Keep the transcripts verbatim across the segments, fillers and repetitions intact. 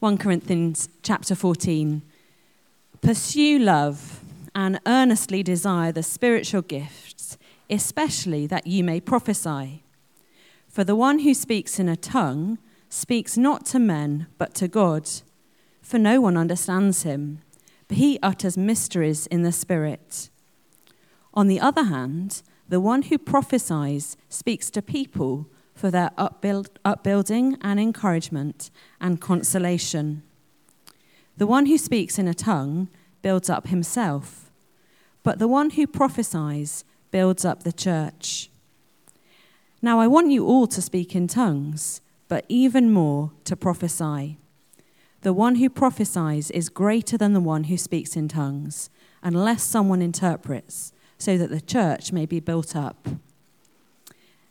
First Corinthians chapter fourteen. Pursue love and earnestly desire the spiritual gifts, especially that you may prophesy. For the one who speaks in a tongue speaks not to men, but to God, for no one understands him, but he utters mysteries in the Spirit. On the other hand, the one who prophesies speaks to people for their upbuild, upbuilding and encouragement and consolation. The one who speaks in a tongue builds up himself, but the one who prophesies builds up the church. Now I want you all to speak in tongues, but even more to prophesy. The one who prophesies is greater than the one who speaks in tongues, unless someone interprets, so that the church may be built up.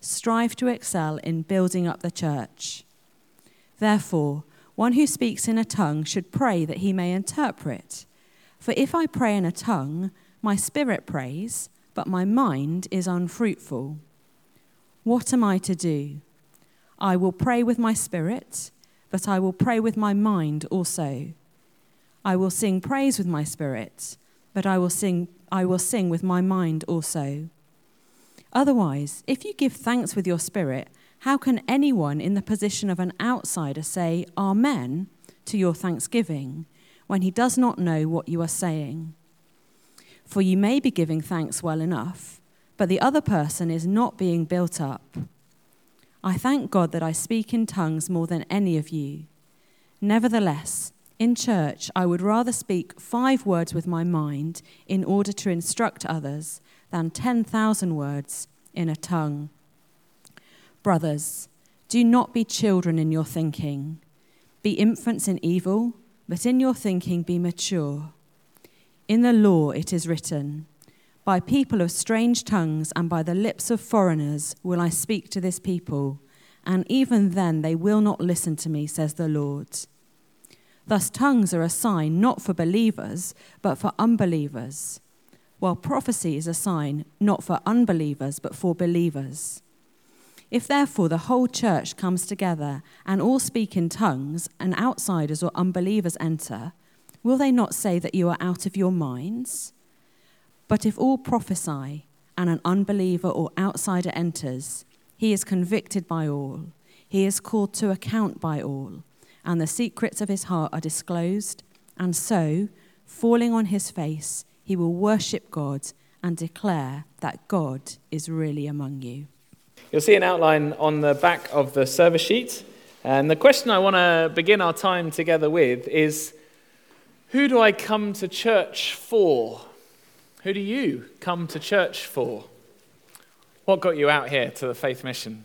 strive to excel in building up the church. Therefore, one who speaks in a tongue should pray that he may interpret. For if I pray in a tongue, my spirit prays, but my mind is unfruitful. What am I to do? I will pray with my spirit, but I will pray with my mind also. I will sing praise with my spirit, but I will sing I will sing with my mind also. Otherwise, if you give thanks with your spirit, how can anyone in the position of an outsider say Amen to your thanksgiving when he does not know what you are saying? For you may be giving thanks well enough, but the other person is not being built up. I thank God that I speak in tongues more than any of you. Nevertheless, in church, I would rather speak five words with my mind in order to instruct others than ten thousand words in a tongue. Brothers, do not be children in your thinking. Be infants in evil, but in your thinking be mature. In the law it is written, by people of strange tongues and by the lips of foreigners will I speak to this people, and even then they will not listen to me, says the Lord. Thus tongues are a sign not for believers, but for unbelievers, while prophecy is a sign not for unbelievers, but for believers. If therefore the whole church comes together and all speak in tongues, and outsiders or unbelievers enter, will they not say that you are out of your minds? But if all prophesy, and an unbeliever or outsider enters, he is convicted by all, he is called to account by all, and the secrets of his heart are disclosed, and so, falling on his face, he will worship God and declare that God is really among you. You'll see an outline on the back of the service sheet, and the question I want to begin our time together with is, who do I come to church for? Who do you come to church for? What got you out here to the Faith Mission?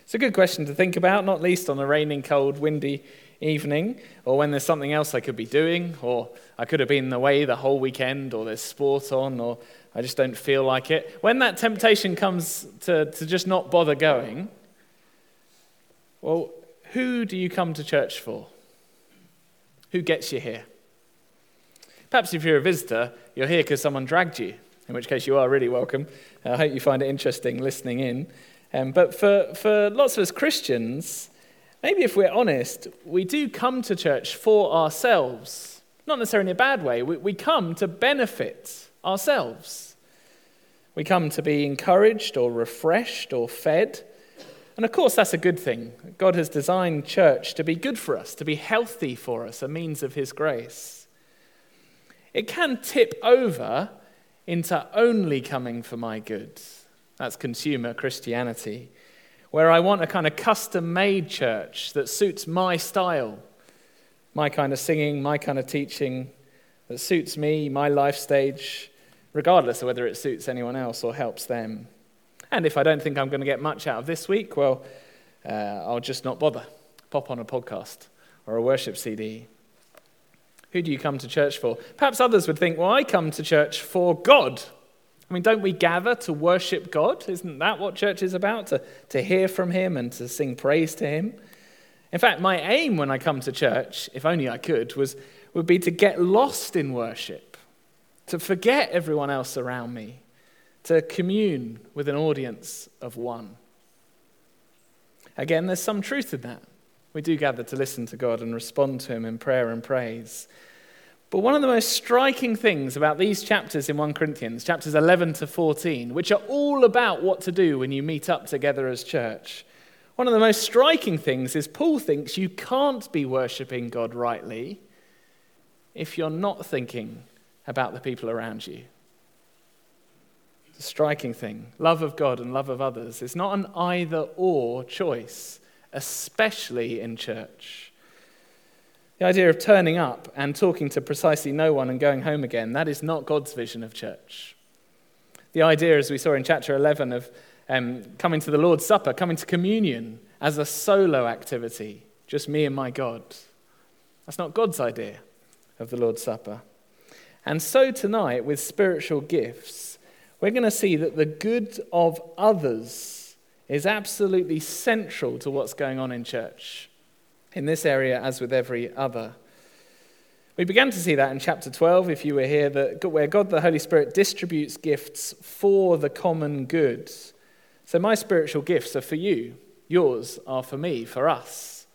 It's a good question to think about, not least on a raining, cold, windy evening, or when there's something else I could be doing, or I could have been away the whole weekend, or there's sport on, or I just don't feel like it. When that temptation comes to, to just not bother going, well, who do you come to church for? Who gets you here? Perhaps if you're a visitor, you're here because someone dragged you, in which case you are really welcome. I hope you find it interesting listening in. Um, but for, for lots of us Christians, maybe if we're honest, we do come to church for ourselves. Not necessarily in a bad way. We, we come to benefit ourselves. We come to be encouraged or refreshed or fed. And of course, that's a good thing. God has designed church to be good for us, to be healthy for us, a means of his grace. it can tip over into only coming for my goods. That's consumer Christianity, where I want a kind of custom-made church that suits my style, my kind of singing, my kind of teaching, that suits me, my life stage, regardless of whether it suits anyone else or helps them. And if I don't think I'm going to get much out of this week, well, uh, I'll just not bother. Pop on a podcast or a worship C D. Who do you come to church for? Perhaps others would think, well, I come to church for God. I mean, don't we gather to worship God? Isn't that what church is about? To, to hear from him and to sing praise to him? In fact, my aim when I come to church, if only I could, was would be to get lost in worship, to forget everyone else around me, to commune with an audience of one. Again, there's some truth in that. We do gather to listen to God and respond to him in prayer and praise. But one of the most striking things about these chapters in First Corinthians, chapters eleven to fourteen, which are all about what to do when you meet up together as church, one of the most striking things is Paul thinks you can't be worshipping God rightly if you're not thinking about the people around you. It's a striking thing. Love of God and love of others is not an either-or choice, especially in church. The idea of turning up and talking to precisely no one and going home again, that is not God's vision of church. The idea, as we saw in chapter eleven, of um, coming to the Lord's Supper, coming to communion as a solo activity, just me and my God. That's not God's idea of the Lord's Supper. And so tonight, with spiritual gifts, we're going to see that the good of others is absolutely central to what's going on in church, in this area as with every other. We began to see that in chapter twelve, if you were here, that where God the Holy Spirit distributes gifts for the common good. So my spiritual gifts are for you, yours are for me, for us.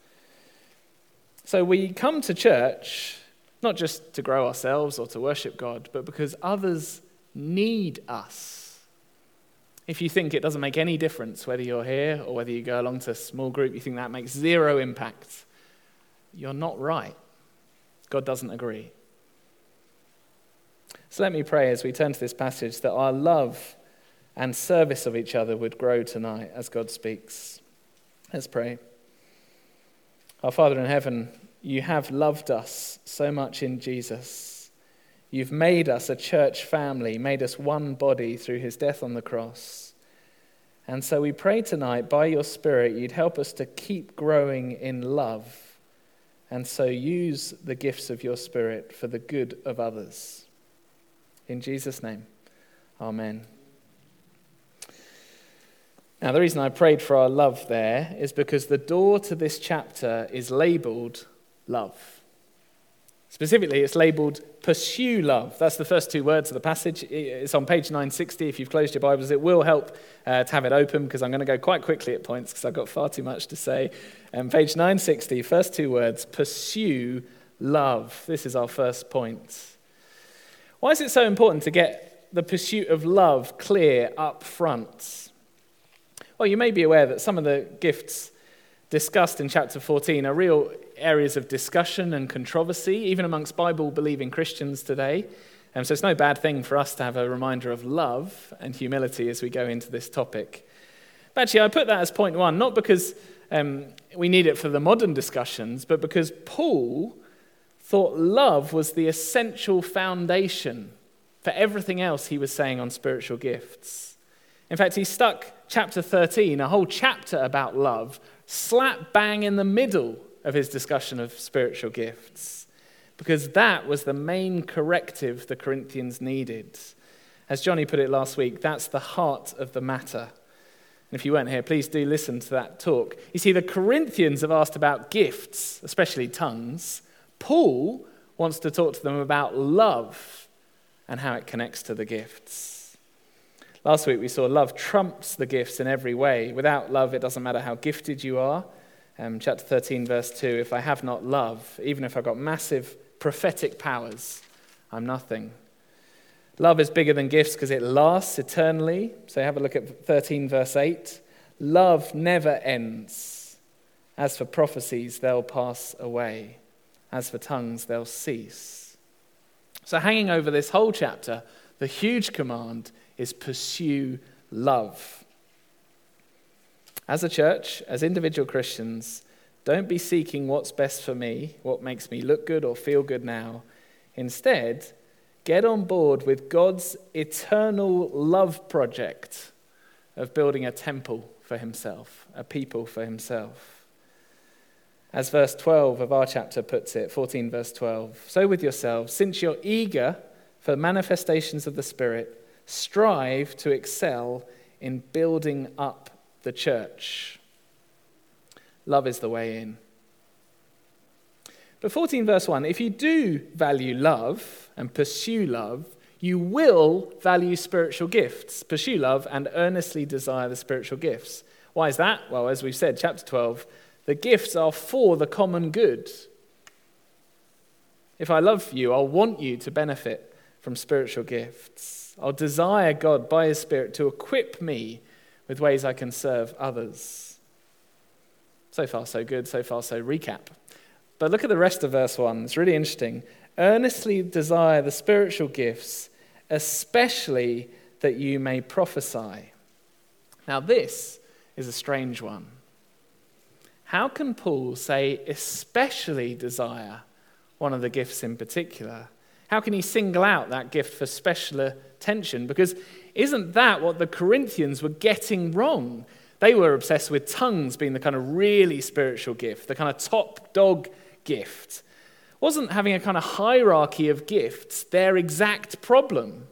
So we come to church, not just to grow ourselves or to worship God, but because others need us. If you think it doesn't make any difference whether you're here or whether you go along to a small group, you think that makes zero impact, you're not right. God doesn't agree. So let me pray as we turn to this passage that our love and service of each other would grow tonight as God speaks. Let's pray. Our Father in heaven, you have loved us so much in Jesus. You've made us a church family, made us one body through his death on the cross. And so we pray tonight, by your Spirit, you'd help us to keep growing in love, and so use the gifts of your Spirit for the good of others. In Jesus' name, amen. Now, the reason I prayed for our love there is because the door to this chapter is labeled love. Specifically, it's labelled pursue love. That's the first two words of the passage. It's on page nine sixty. If you've closed your Bibles, it will help uh, to have it open because I'm going to go quite quickly at points because I've got far too much to say. Um, page nine sixty, first two words, pursue love. This is our first point. Why is it so important to get the pursuit of love clear up front? Well, you may be aware that some of the gifts discussed in chapter fourteen are real areas of discussion and controversy, even amongst Bible-believing Christians today. Um, so it's no bad thing for us to have a reminder of love and humility as we go into this topic. But actually, I put that as point one, not because um, we need it for the modern discussions, but because Paul thought love was the essential foundation for everything else he was saying on spiritual gifts. In fact, he stuck chapter thirteen, a whole chapter about love, slap bang in the middle of his discussion of spiritual gifts, because that was the main corrective the Corinthians needed. As Johnny put it last week, that's the heart of the matter. And if you weren't here, please do listen to that talk. You see, the Corinthians have asked about gifts, especially tongues. Paul wants to talk to them about love and how it connects to the gifts. Last week we saw love trumps the gifts in every way. Without love, it doesn't matter how gifted you are. Um, chapter thirteen, verse two, if I have not love, even if I've got massive prophetic powers, I'm nothing. Love is bigger than gifts because it lasts eternally. So have a look at thirteen, verse eight. Love never ends. As for prophecies, they'll pass away. As for tongues, they'll cease. So hanging over this whole chapter, the huge command is pursue love. As a church, as individual Christians, don't be seeking what's best for me, what makes me look good or feel good now. Instead, get on board with God's eternal love project of building a temple for himself, a people for himself. As verse twelve of our chapter puts it, fourteen verse twelve, so with yourselves, since you're eager for the manifestations of the Spirit, strive to excel in building up the church. Love is the way in. But fourteen verse one, if you do value love and pursue love, you will value spiritual gifts, pursue love and earnestly desire the spiritual gifts. Why is that? Well, as we've said, chapter twelve, the gifts are for the common good. If I love you, I'll want you to benefit from spiritual gifts. I'll desire God by his Spirit to equip me with ways I can serve others. So far, so good. So far, so recap. But look at the rest of verse one. It's really interesting. Earnestly desire the spiritual gifts, especially that you may prophesy. Now, this is a strange one. How can Paul say especially desire one of the gifts in particular? How can he single out that gift for special attention? Because isn't that what the Corinthians were getting wrong? They were obsessed with tongues being the kind of really spiritual gift, the kind of top dog gift. Wasn't having a kind of hierarchy of gifts their exact problem?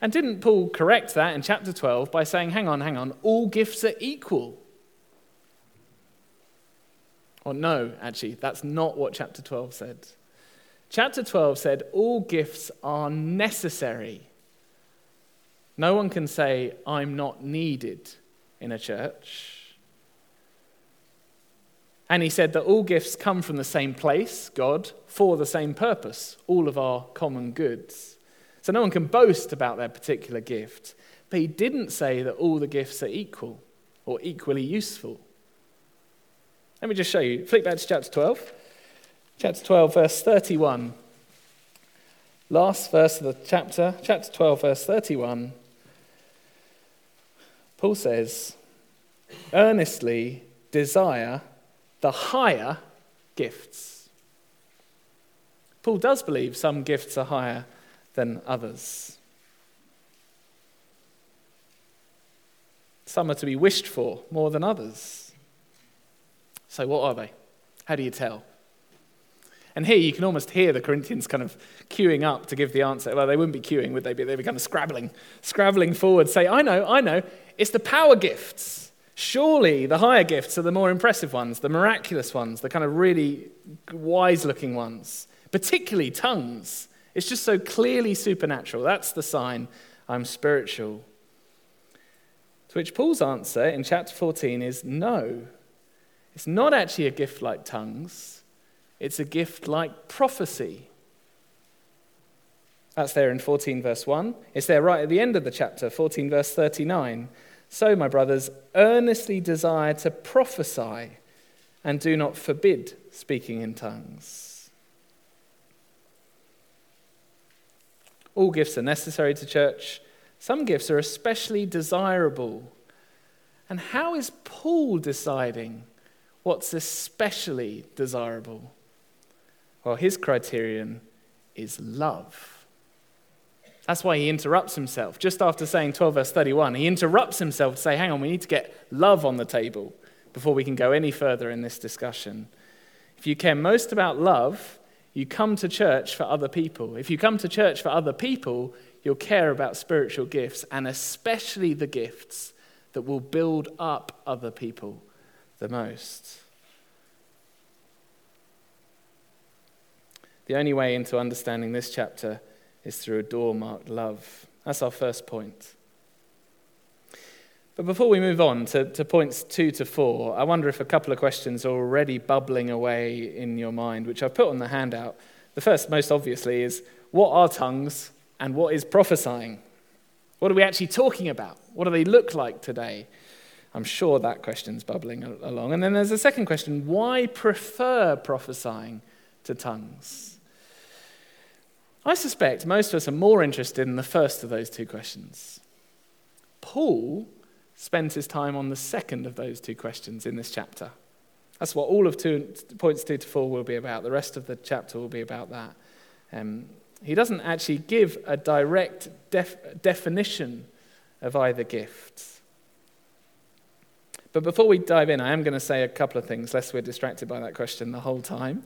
And didn't Paul correct that in chapter twelve by saying, hang on, hang on, all gifts are equal? Or no, actually, that's not what chapter twelve said. Chapter twelve said all gifts are necessary. No one can say, I'm not needed in a church. And he said that all gifts come from the same place, God, for the same purpose, all of our common goods. So no one can boast about their particular gift. But he didn't say that all the gifts are equal or equally useful. Let me just show you. Flick back to chapter twelve. Chapter twelve, verse thirty-one. Last verse of the chapter, chapter twelve, verse thirty-one. Paul says, earnestly desire the higher gifts. Paul does believe some gifts are higher than others. Some are to be wished for more than others. So what are they? How do you tell? And here you can almost hear the Corinthians kind of queuing up to give the answer. Well, they wouldn't be queuing, would they? They'd be kind of scrabbling, scrabbling forward, say, I know, I know, it's the power gifts. Surely the higher gifts are the more impressive ones, the miraculous ones, the kind of really wise-looking ones, particularly tongues. It's just so clearly supernatural. That's the sign I'm spiritual. To which Paul's answer in chapter fourteen is no. It's not actually a gift like tongues. It's a gift like prophecy. That's there in fourteen verse one. It's there right at the end of the chapter, fourteen verse thirty-nine. So, my brothers, earnestly desire to prophesy and do not forbid speaking in tongues. All gifts are necessary to church. Some gifts are especially desirable. And how is Paul deciding what's especially desirable? Well, his criterion is love. That's why he interrupts himself. Just after saying twelve verse thirty-one, he interrupts himself to say, hang on, we need to get love on the table before we can go any further in this discussion. If you care most about love, you come to church for other people. If you come to church for other people, you'll care about spiritual gifts, and especially the gifts that will build up other people the most. The only way into understanding this chapter is through a door marked love. That's our first point. But before we move on to, to points two to four, I wonder if a couple of questions are already bubbling away in your mind, which I've put on the handout. The first, most obviously, is what are tongues and what is prophesying? What are we actually talking about? What do they look like today? I'm sure that question's bubbling along. And then there's a second question, why prefer prophesying to tongues? I suspect most of us are more interested in the first of those two questions. Paul spends his time on the second of those two questions in this chapter. That's what all of two, points two to four will be about. The rest of the chapter will be about that. Um, he doesn't actually give a direct def- definition of either gift. But before we dive in, I am going to say a couple of things, lest we're distracted by that question the whole time.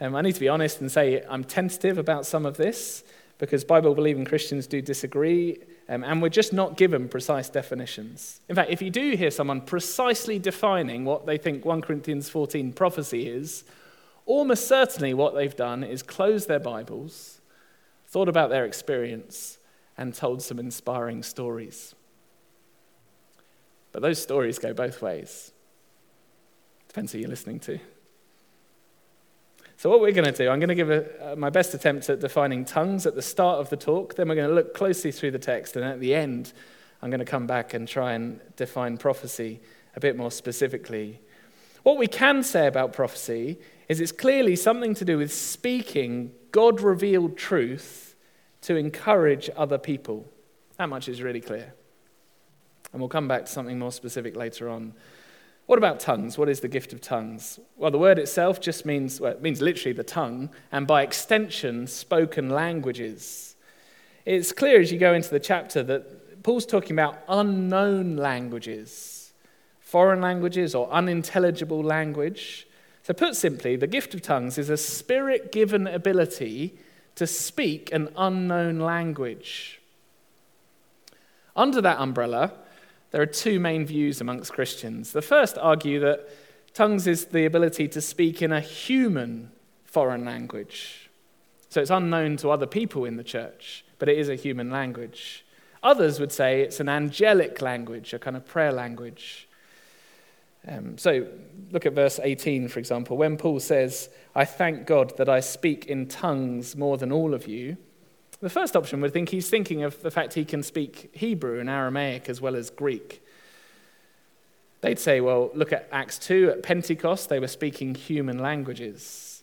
Um, I need to be honest and say I'm tentative about some of this, because Bible-believing Christians do disagree, um, and we're just not given precise definitions. In fact, if you do hear someone precisely defining what they think First Corinthians fourteen prophecy is, almost certainly what they've done is close their Bibles, thought about their experience, and told some inspiring stories. But those stories go both ways. Depends who you're listening to. So what we're going to do, I'm going to give a, uh, my best attempt at defining tongues at the start of the talk, then we're going to look closely through the text, and at the end, I'm going to come back and try and define prophecy a bit more specifically. What we can say about prophecy is it's clearly something to do with speaking God-revealed truth to encourage other people. That much is really clear. And we'll come back to something more specific later on. What about tongues? What is the gift of tongues? Well, the word itself just means, well, it means literally the tongue, and by extension, spoken languages. It's clear as you go into the chapter that Paul's talking about unknown languages, foreign languages or unintelligible language. So put simply, the gift of tongues is a spirit-given ability to speak an unknown language. Under that umbrella, there are two main views amongst Christians. The first argue that tongues is the ability to speak in a human foreign language. So it's unknown to other people in the church, but it is a human language. Others would say it's an angelic language, a kind of prayer language. Um, so look at verse eighteen, for example. When Paul says, "I thank God that I speak in tongues more than all of you," the first option would think he's thinking of the fact he can speak Hebrew and Aramaic as well as Greek. They'd say, well, look at Acts two. At Pentecost, they were speaking human languages.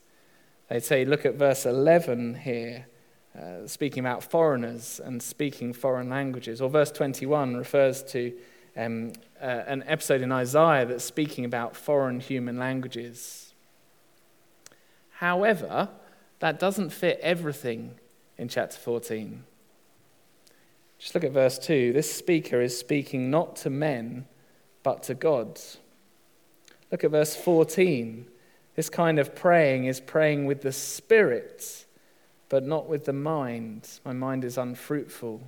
They'd say, look at verse eleven here, uh, speaking about foreigners and speaking foreign languages. Or verse twenty-one refers to um, uh, an episode in Isaiah that's speaking about foreign human languages. However, that doesn't fit everything in chapter fourteen. Just look at verse two. This speaker is speaking not to men, but to God. Look at verse fourteen. This kind of praying is praying with the spirit, but not with the mind. My mind is unfruitful.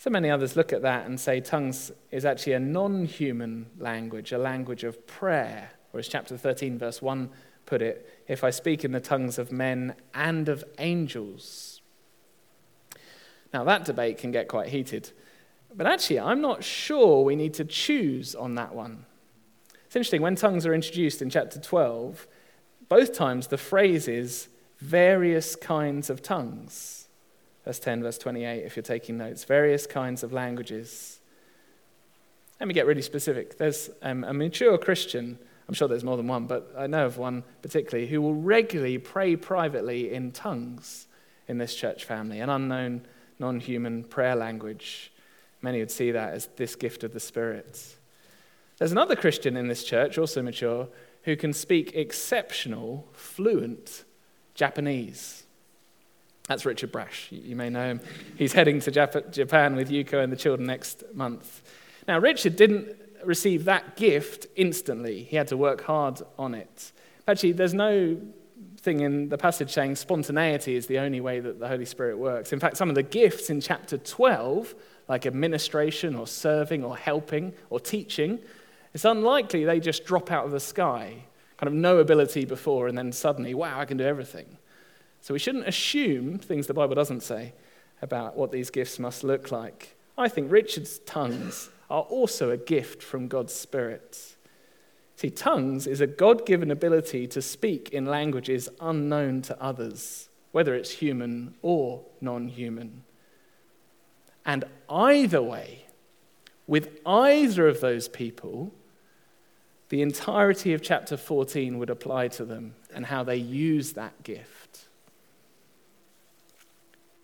So many others look at that and say tongues is actually a non-human language, a language of prayer. Or as chapter thirteen, verse one put it, if I speak in the tongues of men and of angels. Now that debate can get quite heated, but actually I'm not sure we need to choose on that one. It's interesting, when tongues are introduced in chapter twelve, both times the phrase is various kinds of tongues. Verse ten, verse twenty-eight, if you're taking notes, various kinds of languages. Let me get really specific. There's um, a mature Christian, I'm sure there's more than one, but I know of one particularly, who will regularly pray privately in tongues in this church family, an unknown, non-human prayer language. Many would see that as this gift of the Spirit. There's another Christian in this church, also mature, who can speak exceptional, fluent Japanese. That's Richard Brash. You may know him. He's heading to Japan with Yuko and the children next month. Now, Richard didn't receive that gift instantly. He had to work hard on it. Actually, there's no thing in the passage saying spontaneity is the only way that the Holy Spirit works. In fact, some of the gifts in chapter twelve, like administration or serving or helping or teaching, it's unlikely they just drop out of the sky, kind of no ability before, and then suddenly, wow, I can do everything. So we shouldn't assume things the Bible doesn't say about what these gifts must look like. I think Richard's tongues are also a gift from God's Spirit. See, tongues is a God-given ability to speak in languages unknown to others, whether it's human or non-human. And either way, with either of those people, the entirety of chapter fourteen would apply to them and how they use that gift.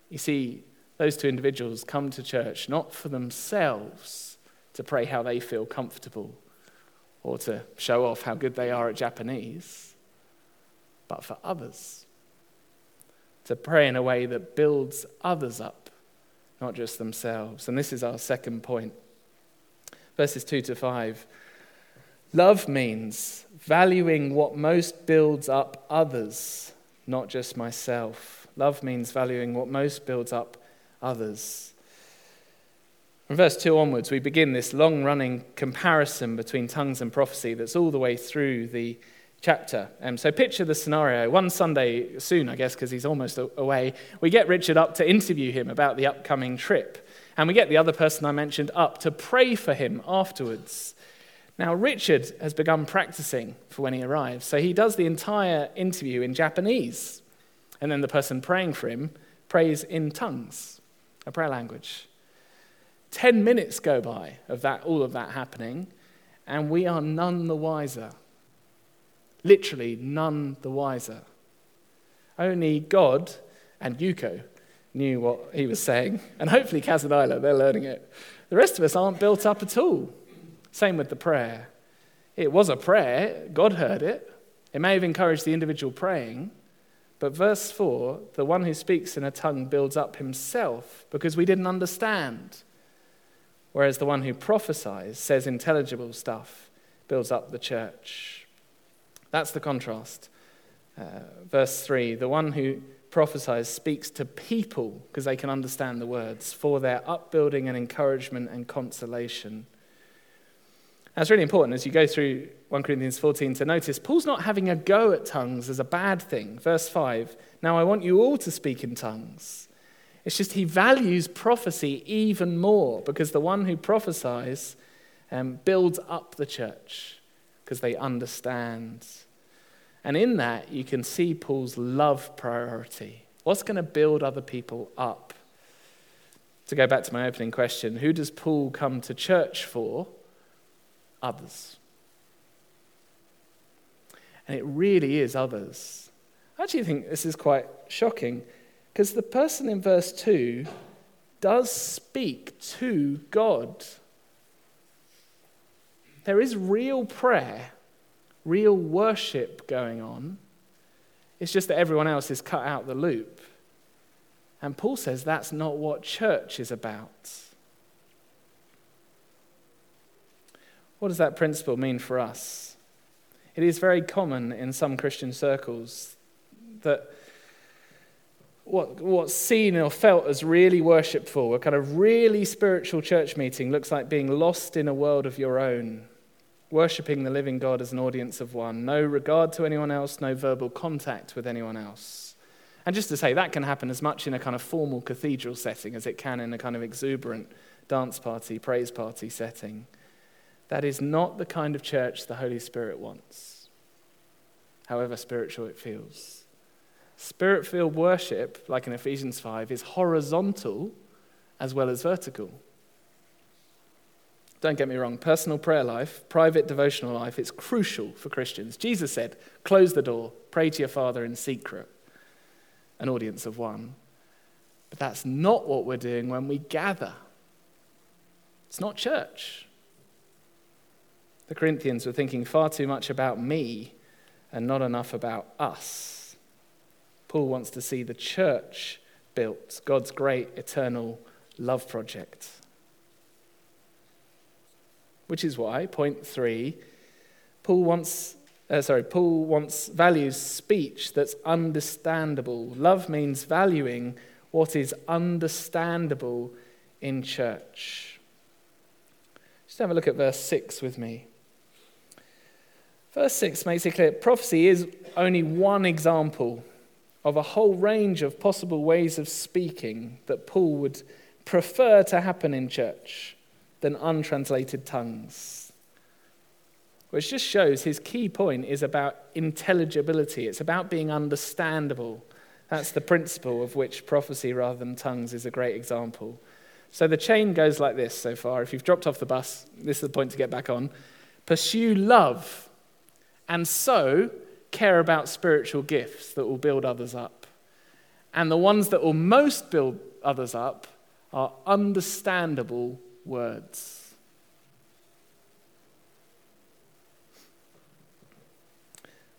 You see, those two individuals come to church not for themselves to pray how they feel comfortable or to show off how good they are at Japanese, but for others. To pray in a way that builds others up, not just themselves. And this is our second point. Verses two to five. Love means valuing what most builds up others, not just myself. Love means valuing what most builds up others. From verse two onwards, we begin this long-running comparison between tongues and prophecy that's all the way through the chapter. Um, so picture the scenario. One Sunday soon, I guess, because he's almost away, we get Richard up to interview him about the upcoming trip. And we get the other person I mentioned up to pray for him afterwards. Now, Richard has begun practicing for when he arrives. So he does the entire interview in Japanese. And then the person praying for him prays in tongues, a prayer language. Ten minutes go by of that, all of that happening, and we are none the wiser. Literally none the wiser. Only God and Yuko knew what he was saying. And hopefully Kaz and Isla, they're learning it. The rest of us aren't built up at all. Same with the prayer. It was a prayer. God heard it. It may have encouraged the individual praying. But verse four, the one who speaks in a tongue builds up himself because we didn't understand. Whereas the one who prophesies, says intelligible stuff, builds up the church. That's the contrast. Uh, verse three, the one who prophesies speaks to people because they can understand the words for their upbuilding and encouragement and consolation. That's really important as you go through First Corinthians fourteen to notice Paul's not having a go at tongues as a bad thing. Verse five, now I want you all to speak in tongues. It's just he values prophecy even more because the one who prophesies um, builds up the church because they understand. And in that, you can see Paul's love priority. What's going to build other people up? To go back to my opening question, who does Paul come to church for? Others. And it really is others. I actually think this is quite shocking because the person in verse two does speak to God. There is real prayer, real worship going on. It's just that everyone else is cut out the loop. And Paul says that's not what church is about. What does that principle mean for us? It is very common in some Christian circles that What, what's seen or felt as really worshipful, a kind of really spiritual church meeting, looks like being lost in a world of your own, worshipping the living God as an audience of one, no regard to anyone else, no verbal contact with anyone else. And just to say, that can happen as much in a kind of formal cathedral setting as it can in a kind of exuberant dance party, praise party setting. That is not the kind of church the Holy Spirit wants, however spiritual it feels. Spirit-filled worship, like in Ephesians five, is horizontal as well as vertical. Don't get me wrong, personal prayer life, private devotional life, it's crucial for Christians. Jesus said, close the door, pray to your Father in secret, an audience of one. But that's not what we're doing when we gather. It's not church. The Corinthians were thinking far too much about me and not enough about us. Paul wants to see the church built, God's great eternal love project. Which is why, point three, Paul wants, uh, sorry, Paul wants values speech that's understandable. Love means valuing what is understandable in church. Just have a look at verse six with me. Verse six makes it clear prophecy is only one example of a whole range of possible ways of speaking that Paul would prefer to happen in church than untranslated tongues. Which just shows his key point is about intelligibility. It's about being understandable. That's the principle of which prophecy rather than tongues is a great example. So the chain goes like this so far. If you've dropped off the bus, this is the point to get back on. Pursue love, and so care about spiritual gifts that will build others up. And the ones that will most build others up are understandable words.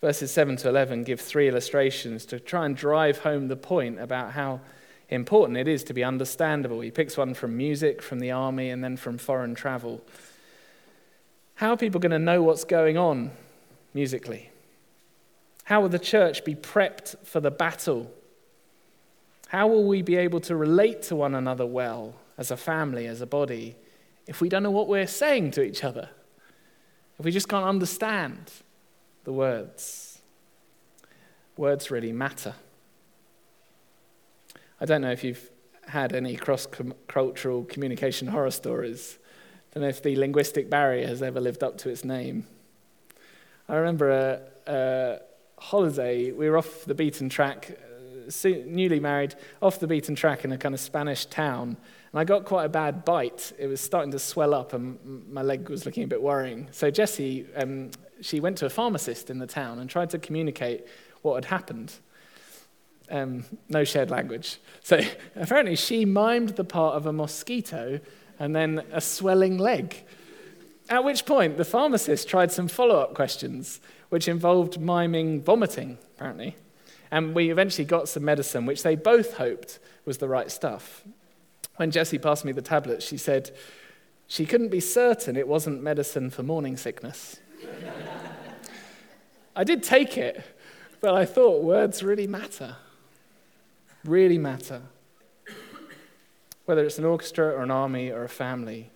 Verses seven to eleven give three illustrations to try and drive home the point about how important it is to be understandable. He picks one from music, from the army, and then from foreign travel. How are people going to know what's going on musically? How will the church be prepped for the battle? How will we be able to relate to one another well, as a family, as a body, if we don't know what we're saying to each other? If we just can't understand the words? Words really matter. I don't know if you've had any cross-cultural communication horror stories. I don't know if the linguistic barrier has ever lived up to its name. I remember a, a holiday, we were off the beaten track, newly married, off the beaten track in a kind of Spanish town, and I got quite a bad bite. It was starting to swell up and my leg was looking a bit worrying. So Jessie, um, she went to a pharmacist in the town and tried to communicate what had happened. Um, no shared language. So apparently she mimed the part of a mosquito and then a swelling leg. At which point the pharmacist tried some follow-up questions, which involved miming vomiting, apparently. And we eventually got some medicine, which they both hoped was the right stuff. When Jessie passed me the tablets, she said she couldn't be certain it wasn't medicine for morning sickness. I did take it, but I thought words really matter. really matter. Whether it's an orchestra or an army or a family,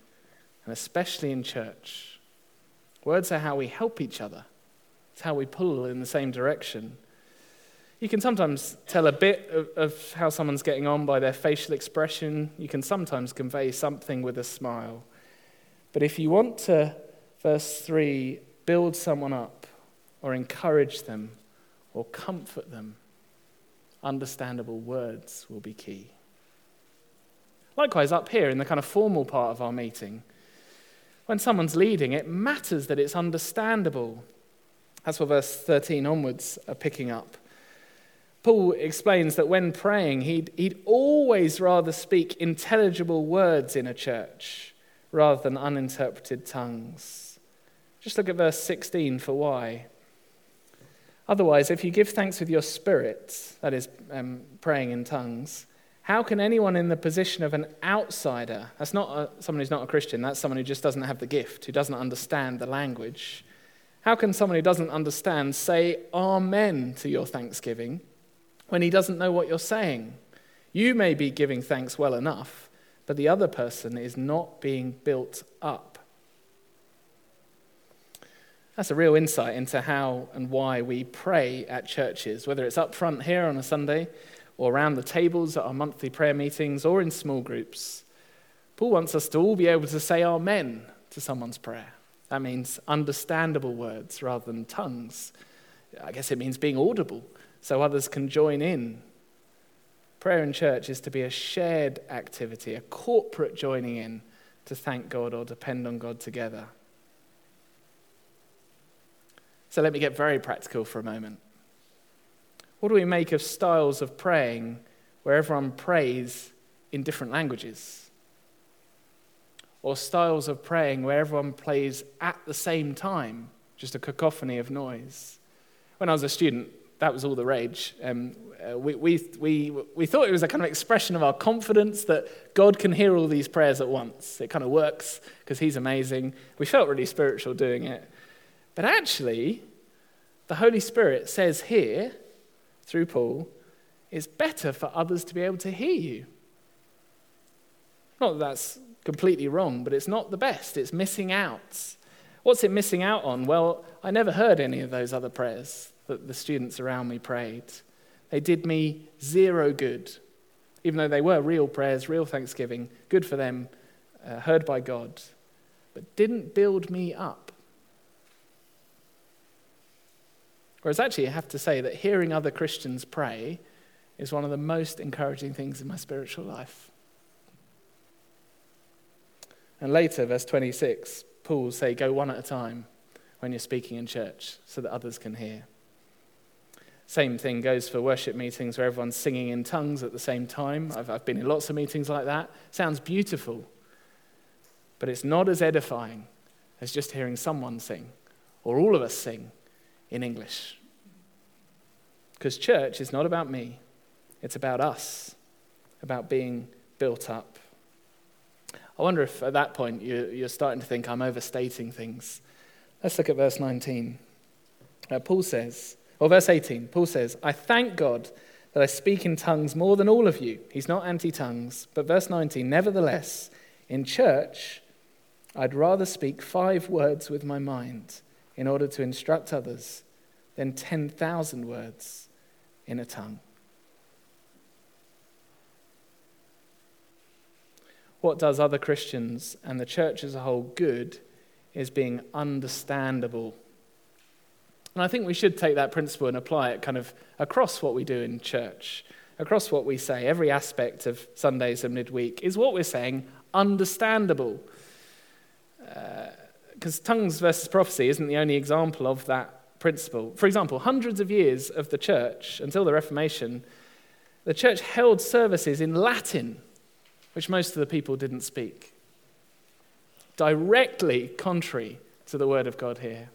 and especially in church, words are how we help each other. It's how we pull in the same direction. You can sometimes tell a bit of, of how someone's getting on by their facial expression. You can sometimes convey something with a smile. But if you want to, verse three, build someone up or encourage them or comfort them, understandable words will be key. Likewise, up here in the kind of formal part of our meeting, when someone's leading, it matters that it's understandable. That's what verse thirteen onwards are picking up. Paul explains that when praying, he'd, he'd always rather speak intelligible words in a church rather than uninterpreted tongues. Just look at verse sixteen for why. Otherwise, if you give thanks with your spirit, that is, um, praying in tongues, how can anyone in the position of an outsider, that's not a, someone who's not a Christian, that's someone who just doesn't have the gift, who doesn't understand the language, how can someone who doesn't understand say amen to your thanksgiving when he doesn't know what you're saying? You may be giving thanks well enough, but the other person is not being built up. That's a real insight into how and why we pray at churches, whether it's up front here on a Sunday or around the tables at our monthly prayer meetings or in small groups. Paul wants us to all be able to say amen to someone's prayer. That means understandable words rather than tongues. I guess it means being audible so others can join in. Prayer in church is to be a shared activity, a corporate joining in to thank God or depend on God together. So let me get very practical for a moment. What do we make of styles of praying where everyone prays in different languages? Or styles of praying where everyone plays at the same time, just a cacophony of noise? When I was a student, that was all the rage. Um, uh, we, we, we, we thought it was a kind of expression of our confidence that God can hear all these prayers at once. It kind of works because he's amazing. We felt really spiritual doing it. But actually, the Holy Spirit says here, through Paul, it's better for others to be able to hear you. Not that that's completely wrong, but it's not the best. It's missing out. What's it missing out on? Well, I never heard any of those other prayers that the students around me prayed. They did me zero good, even though they were real prayers, real thanksgiving, good for them, uh, heard by God, but didn't build me up. Whereas actually, I have to say that hearing other Christians pray is one of the most encouraging things in my spiritual life. And later, verse twenty-six, Paul will say, go one at a time when you're speaking in church so that others can hear. Same thing goes for worship meetings where everyone's singing in tongues at the same time. I've, I've been in lots of meetings like that. Sounds beautiful, but it's not as edifying as just hearing someone sing or all of us sing in English. Because church is not about me. It's about us, about being built up. I wonder if at that point you're starting to think I'm overstating things. Let's look at verse nineteen. Uh, Paul says, or verse eighteen, Paul says, I thank God that I speak in tongues more than all of you. He's not anti-tongues, but verse nineteen, nevertheless, in church, I'd rather speak five words with my mind in order to instruct others than ten thousand words in a tongue. What does other Christians and the church as a whole good is being understandable. And I think we should take that principle and apply it kind of across what we do in church, across what we say. Every aspect of Sundays and midweek is what we're saying understandable. Because uh, tongues versus prophecy isn't the only example of that principle. For example, hundreds of years of the church, until the Reformation, the church held services in Latin, which most of the people didn't speak. Directly contrary to the word of God here.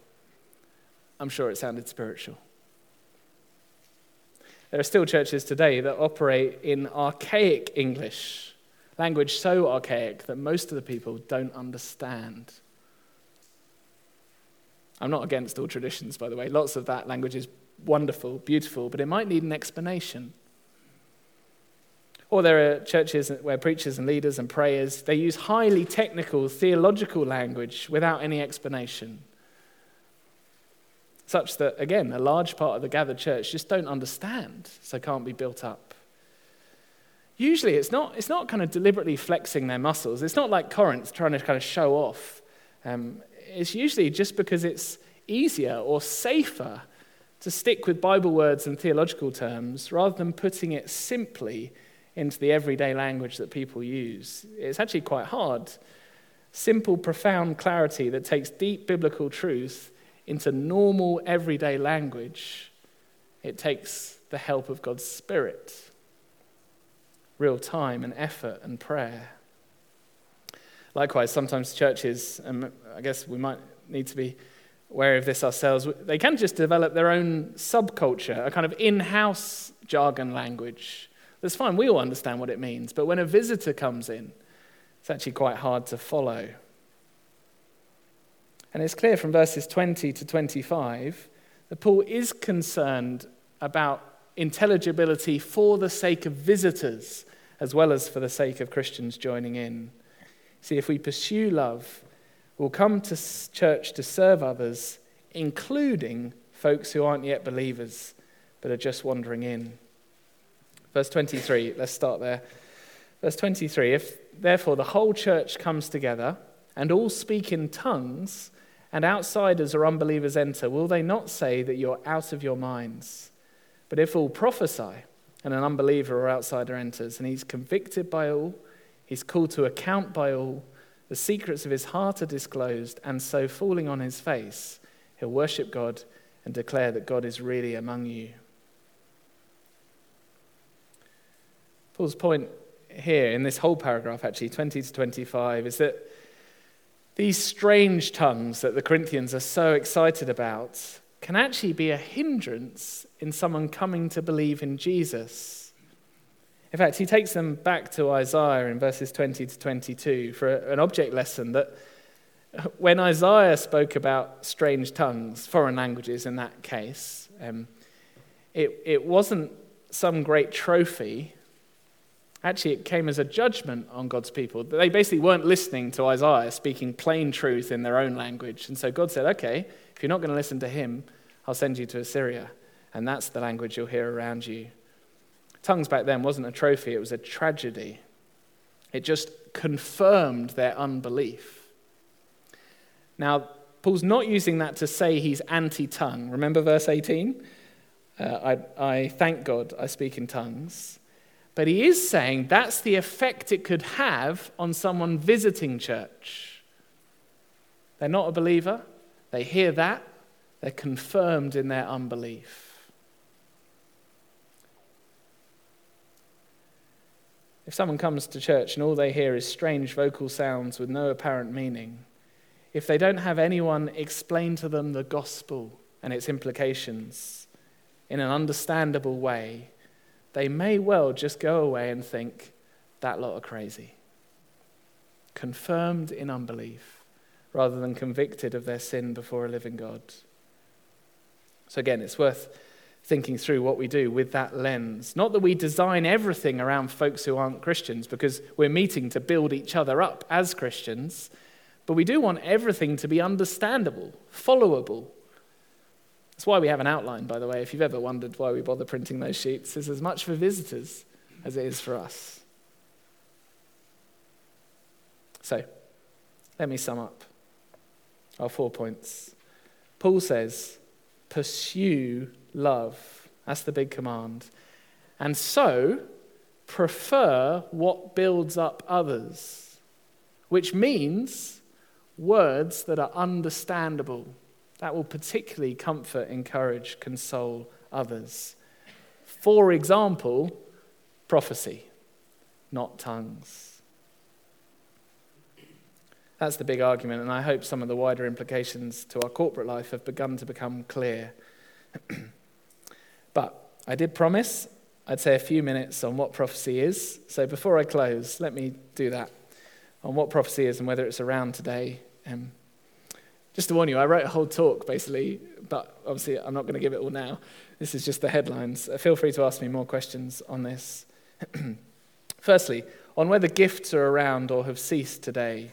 I'm sure it sounded spiritual. There are still churches today that operate in archaic English, language so archaic that most of the people don't understand. I'm not against all traditions, by the way. Lots of that language is wonderful, beautiful, but it might need an explanation. Or there are churches where preachers and leaders and prayers, they use highly technical theological language without any explanation. Such that, again, a large part of the gathered church just don't understand, so can't be built up. Usually it's not it's not kind of deliberately flexing their muscles. It's not like Corinth trying to kind of show off. Um, it's usually just because it's easier or safer to stick with Bible words and theological terms rather than putting it simply into the everyday language that people use. It's actually quite hard. Simple, profound clarity that takes deep biblical truth into normal, everyday language, it takes the help of God's Spirit, real time and effort and prayer. Likewise, sometimes churches, and I guess we might need to be aware of this ourselves, they can just develop their own subculture, a kind of in-house jargon language. That's fine, we all understand what it means, but when a visitor comes in, it's actually quite hard to follow. And it's clear from verses twenty to twenty-five that Paul is concerned about intelligibility for the sake of visitors as well as for the sake of Christians joining in. See, if we pursue love, we'll come to church to serve others, including folks who aren't yet believers but are just wandering in. Verse twenty-three, let's start there. Verse twenty-three, if therefore the whole church comes together and all speak in tongues, and outsiders or unbelievers enter, will they not say that you're out of your minds? But if all prophesy, and an unbeliever or outsider enters, and he's convicted by all, he's called to account by all, the secrets of his heart are disclosed, and so falling on his face, he'll worship God and declare that God is really among you. Paul's point here in this whole paragraph, actually, twenty to twenty-five, is that these strange tongues that the Corinthians are so excited about can actually be a hindrance in someone coming to believe in Jesus. In fact, he takes them back to Isaiah in verses twenty to twenty-two for an object lesson that when Isaiah spoke about strange tongues, foreign languages in that case, um, it, it wasn't some great trophy. Actually, it came as a judgment on God's people. They basically weren't listening to Isaiah speaking plain truth in their own language. And so God said, okay, if you're not going to listen to him, I'll send you to Assyria. And that's the language you'll hear around you. Tongues back then wasn't a trophy, it was a tragedy. It just confirmed their unbelief. Now, Paul's not using that to say he's anti-tongue. Remember verse eighteen? Uh, I, I thank God I speak in tongues. But he is saying that's the effect it could have on someone visiting church. They're not a believer. They hear that. They're confirmed in their unbelief. If someone comes to church and all they hear is strange vocal sounds with no apparent meaning, if they don't have anyone explain to them the gospel and its implications in an understandable way, they may well just go away and think, that lot are crazy. Confirmed in unbelief, rather than convicted of their sin before a living God. So again, it's worth thinking through what we do with that lens. Not that we design everything around folks who aren't Christians, because we're meeting to build each other up as Christians, but we do want everything to be understandable, followable. That's why we have an outline, by the way, if you've ever wondered why we bother printing those sheets. It's as much for visitors as it is for us. So, let me sum up our four points. Paul says, pursue love. That's the big command. And so, prefer what builds up others, which means words that are understandable. That will particularly comfort, encourage, console others. For example, prophecy, not tongues. That's the big argument, and I hope some of the wider implications to our corporate life have begun to become clear. But I did promise I'd say a few minutes on what prophecy is. So before I close, let me do that, on what prophecy is and whether it's around today. Um, just to warn you, I wrote a whole talk, basically, but obviously I'm not going to give it all now. This is just the headlines. Feel free to ask me more questions on this. Firstly, on whether gifts are around or have ceased today.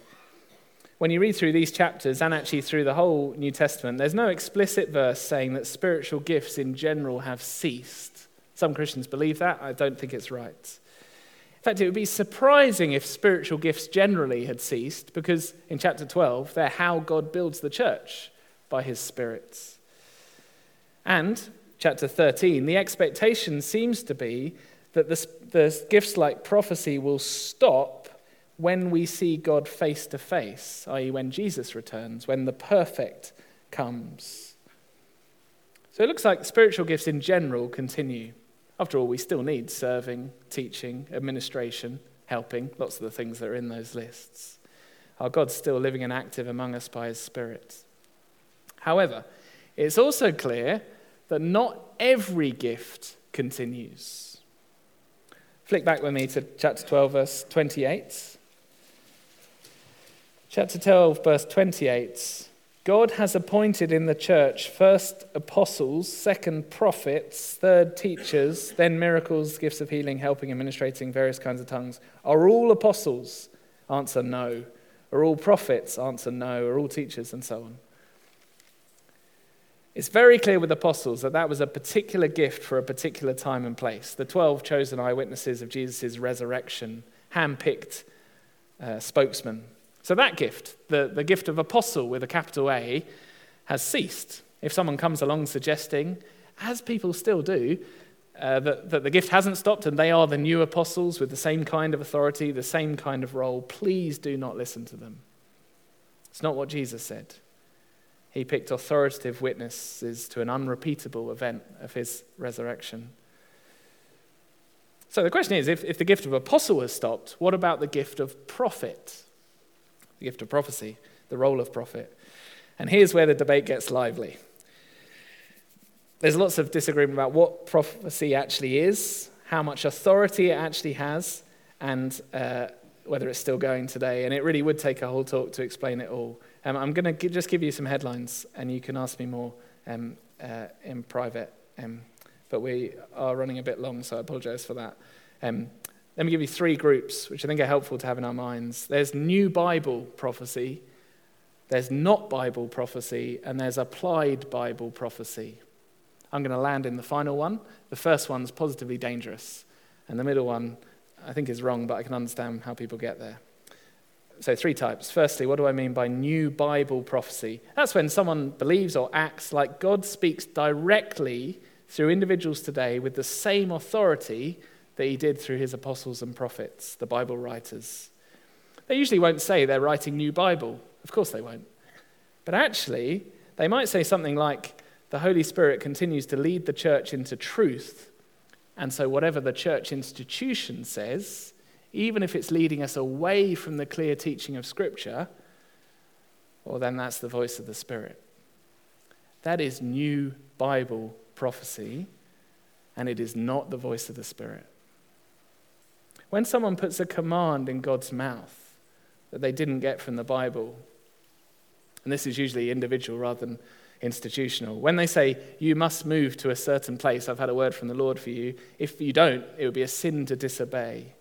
When you read through these chapters, and actually through the whole New Testament, there's no explicit verse saying that spiritual gifts in general have ceased. Some Christians believe that. I don't think it's right. In fact, it would be surprising if spiritual gifts generally had ceased, because in chapter twelve, they're how God builds the church by his Spirit. And chapter thirteen, the expectation seems to be that the, the gifts like prophecy will stop when we see God face to face, that is when Jesus returns, when the perfect comes. So it looks like spiritual gifts in general continue. After all, we still need serving, teaching, administration, helping, lots of the things that are in those lists. Our God's still living and active among us by his Spirit. However, it's also clear that not every gift continues. Flick back with me to chapter twelve, verse twenty-eight. Chapter twelve, verse twenty-eight. God has appointed in the church first apostles, second prophets, third teachers, then miracles, gifts of healing, helping, administrating, various kinds of tongues. Are all apostles? Answer no. Are all prophets? Answer no. Are all teachers? And so on. It's very clear with apostles that that was a particular gift for a particular time and place. The twelve chosen eyewitnesses of Jesus' resurrection, handpicked uh, spokesmen. So that gift, the, the gift of apostle with a capital A, has ceased. If someone comes along suggesting, as people still do, uh, that, that the gift hasn't stopped and they are the new apostles with the same kind of authority, the same kind of role, please do not listen to them. It's not what Jesus said. He picked authoritative witnesses to an unrepeatable event of his resurrection. So the question is, if, if the gift of apostle has stopped, what about the gift of prophet? The gift of prophecy, the role of prophet. And here's where the debate gets lively. There's lots of disagreement about what prophecy actually is, how much authority it actually has, and uh, whether it's still going today. And it really would take a whole talk to explain it all. Um, I'm going to just give you some headlines, and you can ask me more um, uh, in private. Um, but we are running a bit long, so I apologise for that. Um, let me give you three groups, which I think are helpful to have in our minds. There's new Bible prophecy, there's not Bible prophecy, and there's applied Bible prophecy. I'm going to land in the final one. The first one's positively dangerous, and the middle one I think is wrong, but I can understand how people get there. So three types. Firstly, what do I mean by new Bible prophecy? That's when someone believes or acts like God speaks directly through individuals today with the same authority that he did through his apostles and prophets, the Bible writers. They usually won't say they're writing new Bible. Of course they won't. But actually, they might say something like, the Holy Spirit continues to lead the church into truth, and so whatever the church institution says even if it's leading us away from the clear teaching of Scripture, well, then that's the voice of the Spirit. That is new Bible prophecy, and it is not the voice of the Spirit. When someone puts a command in God's mouth that they didn't get from the Bible, and this is usually individual rather than institutional, when they say, you must move to a certain place, I've had a word from the Lord for you, if you don't, it would be a sin to disobey.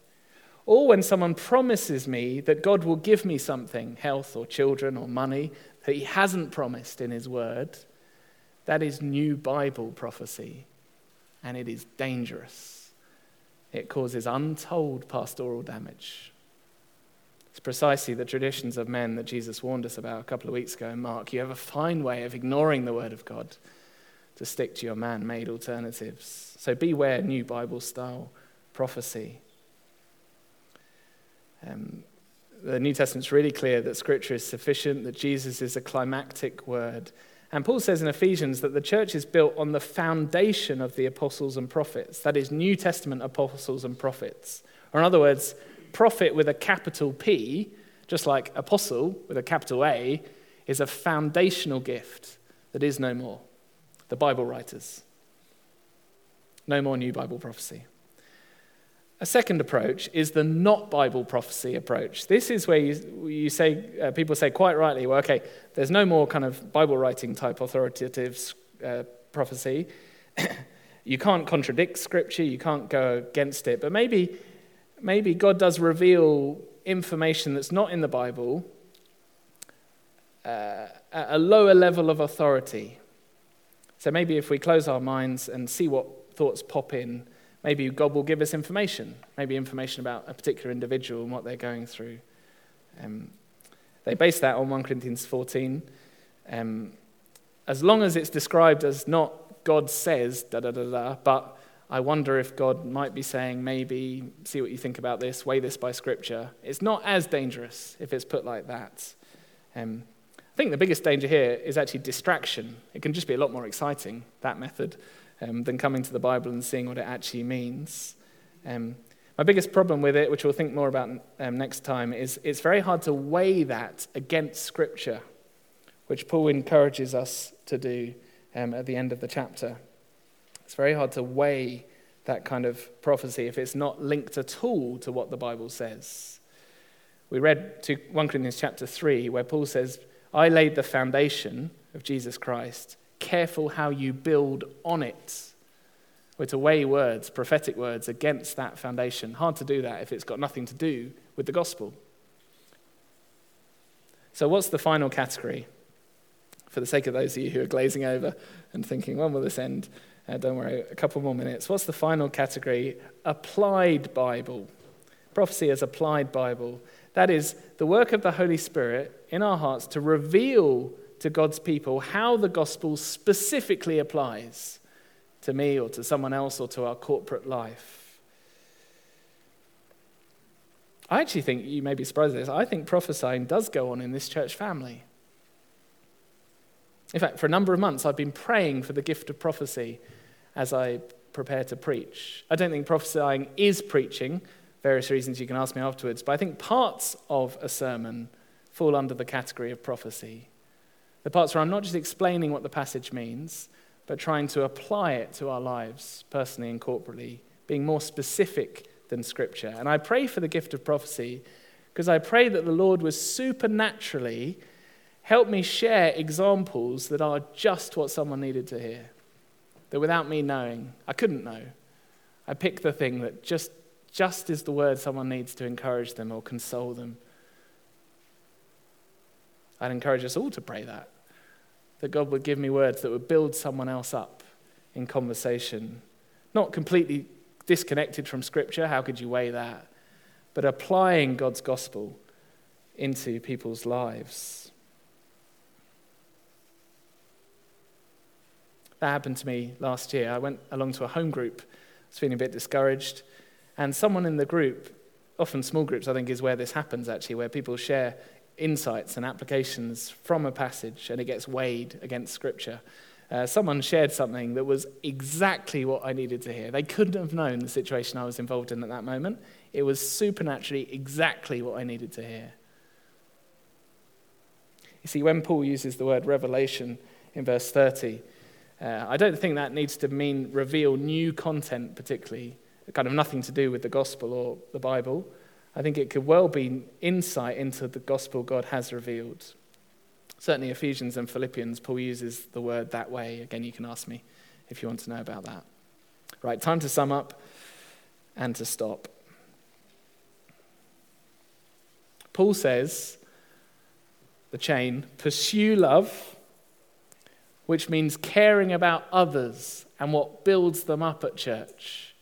Or when someone promises me that God will give me something, health or children or money, that he hasn't promised in his word, that is new Bible prophecy, and it is dangerous. It causes untold pastoral damage. It's precisely the traditions of men that Jesus warned us about a couple of weeks ago in Mark. You have a fine way of ignoring the word of God to stick to your man-made alternatives. So beware new Bible-style prophecy. Um, the New Testament's really clear that Scripture is sufficient, that Jesus is a climactic word. And Paul says in Ephesians that the church is built on the foundation of the apostles and prophets. That is, New Testament apostles and prophets. Or in other words, prophet with a capital P, just like apostle with a capital A, is a foundational gift that is no more. The Bible writers. No more new Bible prophecy. A second approach is the not Bible prophecy approach. This is where you, you say, uh, people say quite rightly, well, okay, there's no more kind of Bible writing type authoritative uh, prophecy. You can't contradict Scripture, you can't go against it, but maybe, maybe God does reveal information that's not in the Bible uh, at a lower level of authority. So maybe if we close our minds and see what thoughts pop in, maybe God will give us information, maybe information about a particular individual and what they're going through. Um, they base that on First Corinthians fourteen. Um, as long as it's described as not God says, da-da-da-da, but I wonder if God might be saying, maybe, see what you think about this, weigh this by Scripture. It's not as dangerous if it's put like that. Um, I think the biggest danger here is actually distraction. It can just be a lot more exciting, that method, Um, than coming to the Bible and seeing what it actually means. Um, my biggest problem with it, which we'll think more about um, next time, is it's very hard to weigh that against Scripture, which Paul encourages us to do um, at the end of the chapter. It's very hard to weigh that kind of prophecy if it's not linked at all to what the Bible says. We read to First Corinthians chapter three, where Paul says, I laid the foundation of Jesus Christ, careful how you build on it. We're to weigh words, prophetic words, against that foundation. Hard to do that if it's got nothing to do with the gospel. So what's the final category? For the sake of those of you who are glazing over and thinking, when will this end? Uh, don't worry, a couple more minutes. What's the final category? Applied Bible. Prophecy as applied Bible. That is the work of the Holy Spirit in our hearts to reveal to God's people how the gospel specifically applies to me or to someone else or to our corporate life. I actually think, you may be surprised at this, I think prophesying does go on in this church family. In fact, for a number of months I've been praying for the gift of prophecy as I prepare to preach. I don't think prophesying is preaching, various reasons you can ask me afterwards, but I think parts of a sermon fall under the category of prophecy. The parts where I'm not just explaining what the passage means, but trying to apply it to our lives, personally and corporately, being more specific than Scripture. And I pray for the gift of prophecy because I pray that the Lord would supernaturally help me share examples that are just what someone needed to hear, that without me knowing, I couldn't know. I pick the thing that just, just is the word someone needs to encourage them or console them. I'd encourage us all to pray that. That God would give me words that would build someone else up in conversation. Not completely disconnected from Scripture, how could you weigh that? But applying God's gospel into people's lives. That happened to me last year. I went along to a home group. I was feeling a bit discouraged. And someone in the group, often small groups I think is where this happens actually, where people share insights and applications from a passage, and it gets weighed against Scripture. Uh, someone shared something that was exactly what I needed to hear. They couldn't have known the situation I was involved in at that moment, It was supernaturally exactly what I needed to hear. You see, when Paul uses the word revelation in verse thirty, uh, I don't think that needs to mean reveal new content particularly, kind of nothing to do with the gospel or the Bible. I think it could well be insight into the gospel God has revealed. Certainly Ephesians and Philippians, Paul uses the word that way. Again, you can ask me if you want to know about that. Right, time to sum up and to stop. Paul says, the chain, pursue love, which means caring about others and what builds them up at church,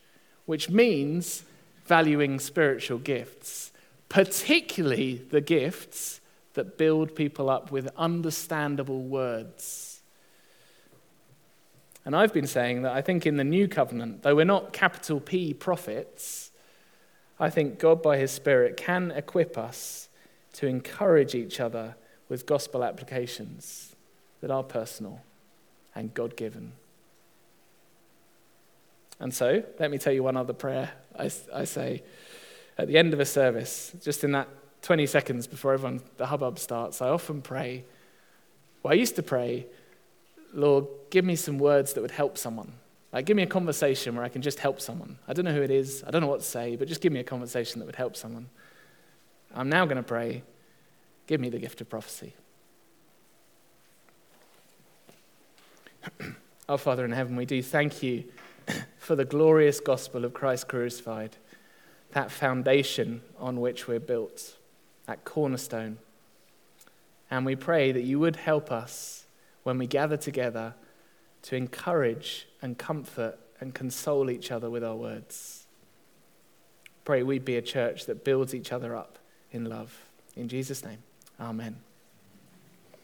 which means valuing spiritual gifts, particularly the gifts that build people up with understandable words. And I've been saying that I think in the New Covenant, though we're not capital P prophets, I think God by his Spirit can equip us to encourage each other with gospel applications that are personal and God-given. And so, let me tell you one other prayer I, I say at the end of a service, just in that twenty seconds before everyone, the hubbub starts, I often pray, well, I used to pray, Lord, give me some words that would help someone. Like, give me a conversation where I can just help someone. I don't know who it is, I don't know what to say, but just give me a conversation that would help someone. I'm now going to pray, give me the gift of prophecy. Our Father in heaven, we do thank you for the glorious gospel of Christ crucified, that foundation on which we're built, that cornerstone. And we pray that you would help us when we gather together to encourage and comfort and console each other with our words. Pray we'd be a church that builds each other up in love. In Jesus' name. Amen.